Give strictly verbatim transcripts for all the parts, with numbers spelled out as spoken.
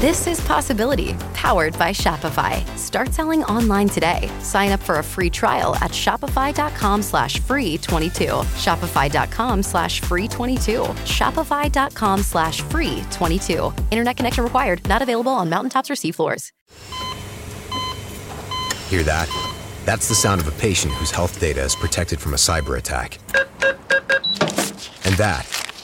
This is Possibility, powered by Shopify. Start selling online today. Sign up for a free trial at shopify.com slash free 22. Shopify.com slash free 22. Shopify.com slash free 22. Internet connection required. Not available on mountaintops or seafloors. Hear that? That's the sound of a patient whose health data is protected from a cyber attack. And that...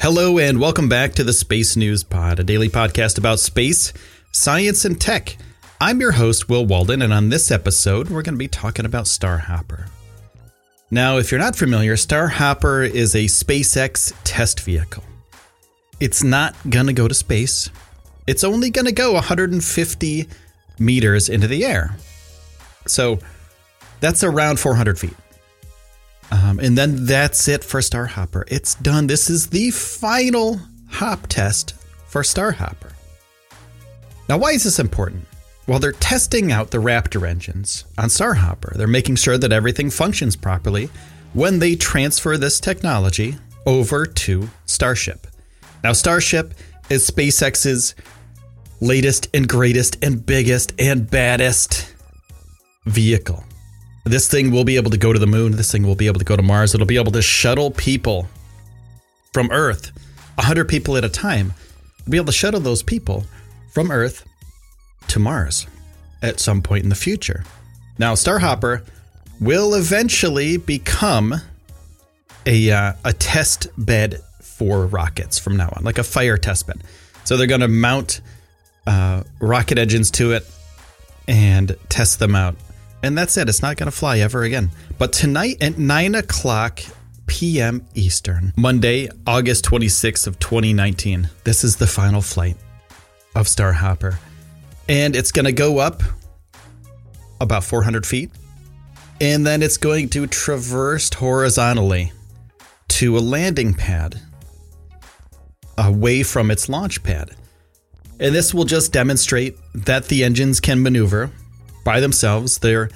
Hello and welcome back to the Space News Pod, a daily podcast about space, science, and tech. I'm your host, Will Walden, and on this episode, we're going to be talking about Starhopper. Now, if you're not familiar, Starhopper is a SpaceX test vehicle. It's not going to go to space. It's only going to go one hundred fifty meters into the air. So that's around four hundred feet. Um, and then that's it for Starhopper. It's done. This is the final hop test for Starhopper. Now, why is this important? Well, they're testing out the Raptor engines on Starhopper. They're making sure that everything functions properly when they transfer this technology over to Starship. Now, Starship is SpaceX's latest and greatest and biggest and baddest vehicle. This thing will be able to go to the moon. This thing will be able to go to Mars. It'll be able to shuttle people from Earth, one hundred people at a time. It'll be able to shuttle those people from Earth to Mars at some point in the future. Now, Starhopper will eventually become a uh, a test bed for rockets from now on, like a fire test bed. So they're going to mount uh, rocket engines to it and test them out. And that's it. It's not going to fly ever again. But tonight at nine o'clock p.m. Eastern, Monday, August twenty-sixth of twenty nineteen, this is the final flight of Starhopper. And it's going to go up about four hundred feet. And then it's going to traverse horizontally to a landing pad away from its launch pad. And this will just demonstrate that the engines can maneuver by themselves. They're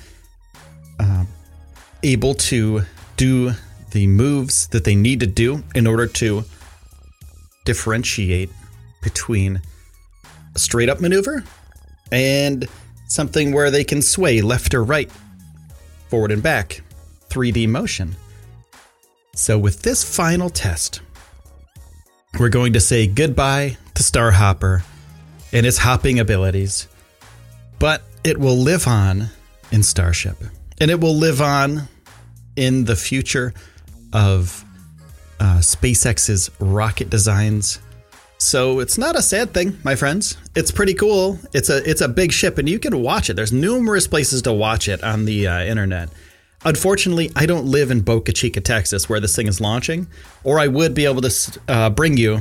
uh, able to do the moves that they need to do in order to differentiate between a straight up maneuver and something where they can sway left or right, forward and back, three D motion. So with this final test, we're going to say goodbye to Starhopper and its hopping abilities, but it will live on in Starship, and it will live on in the future of uh, SpaceX's rocket designs. So it's not a sad thing, my friends. It's pretty cool. It's a it's a big ship, and you can watch it. There's numerous places to watch it on the uh, internet. Unfortunately, I don't live in Boca Chica, Texas, where this thing is launching, or I would be able to uh, bring you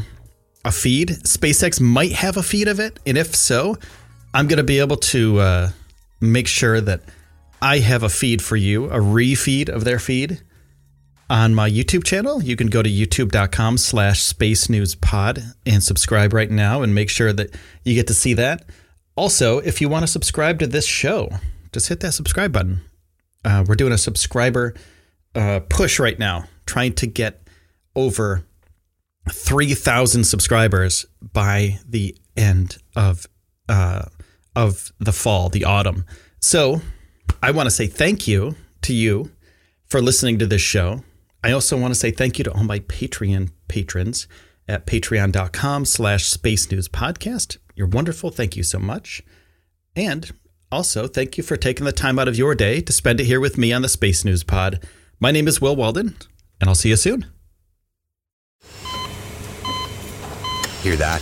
a feed. SpaceX might have a feed of it, and if so, I'm going to be able to uh, make sure that I have a feed for you, a refeed of their feed on my YouTube channel. You can go to youtube.com slash space news pod and subscribe right now and make sure that you get to see that. Also, if you want to subscribe to this show, just hit that subscribe button. Uh, we're doing a subscriber uh, push right now, trying to get over three thousand subscribers by the end of Uh, of the fall, the autumn. So I want to say thank you to you for listening to this show. I also want to say thank you to all my Patreon patrons at patreon.com slash Space News Podcast. You're wonderful. Thank you so much. And also, thank you for taking the time out of your day to spend it here with me on the Space News Pod. My name is Will Walden, and I'll see you soon. Hear that?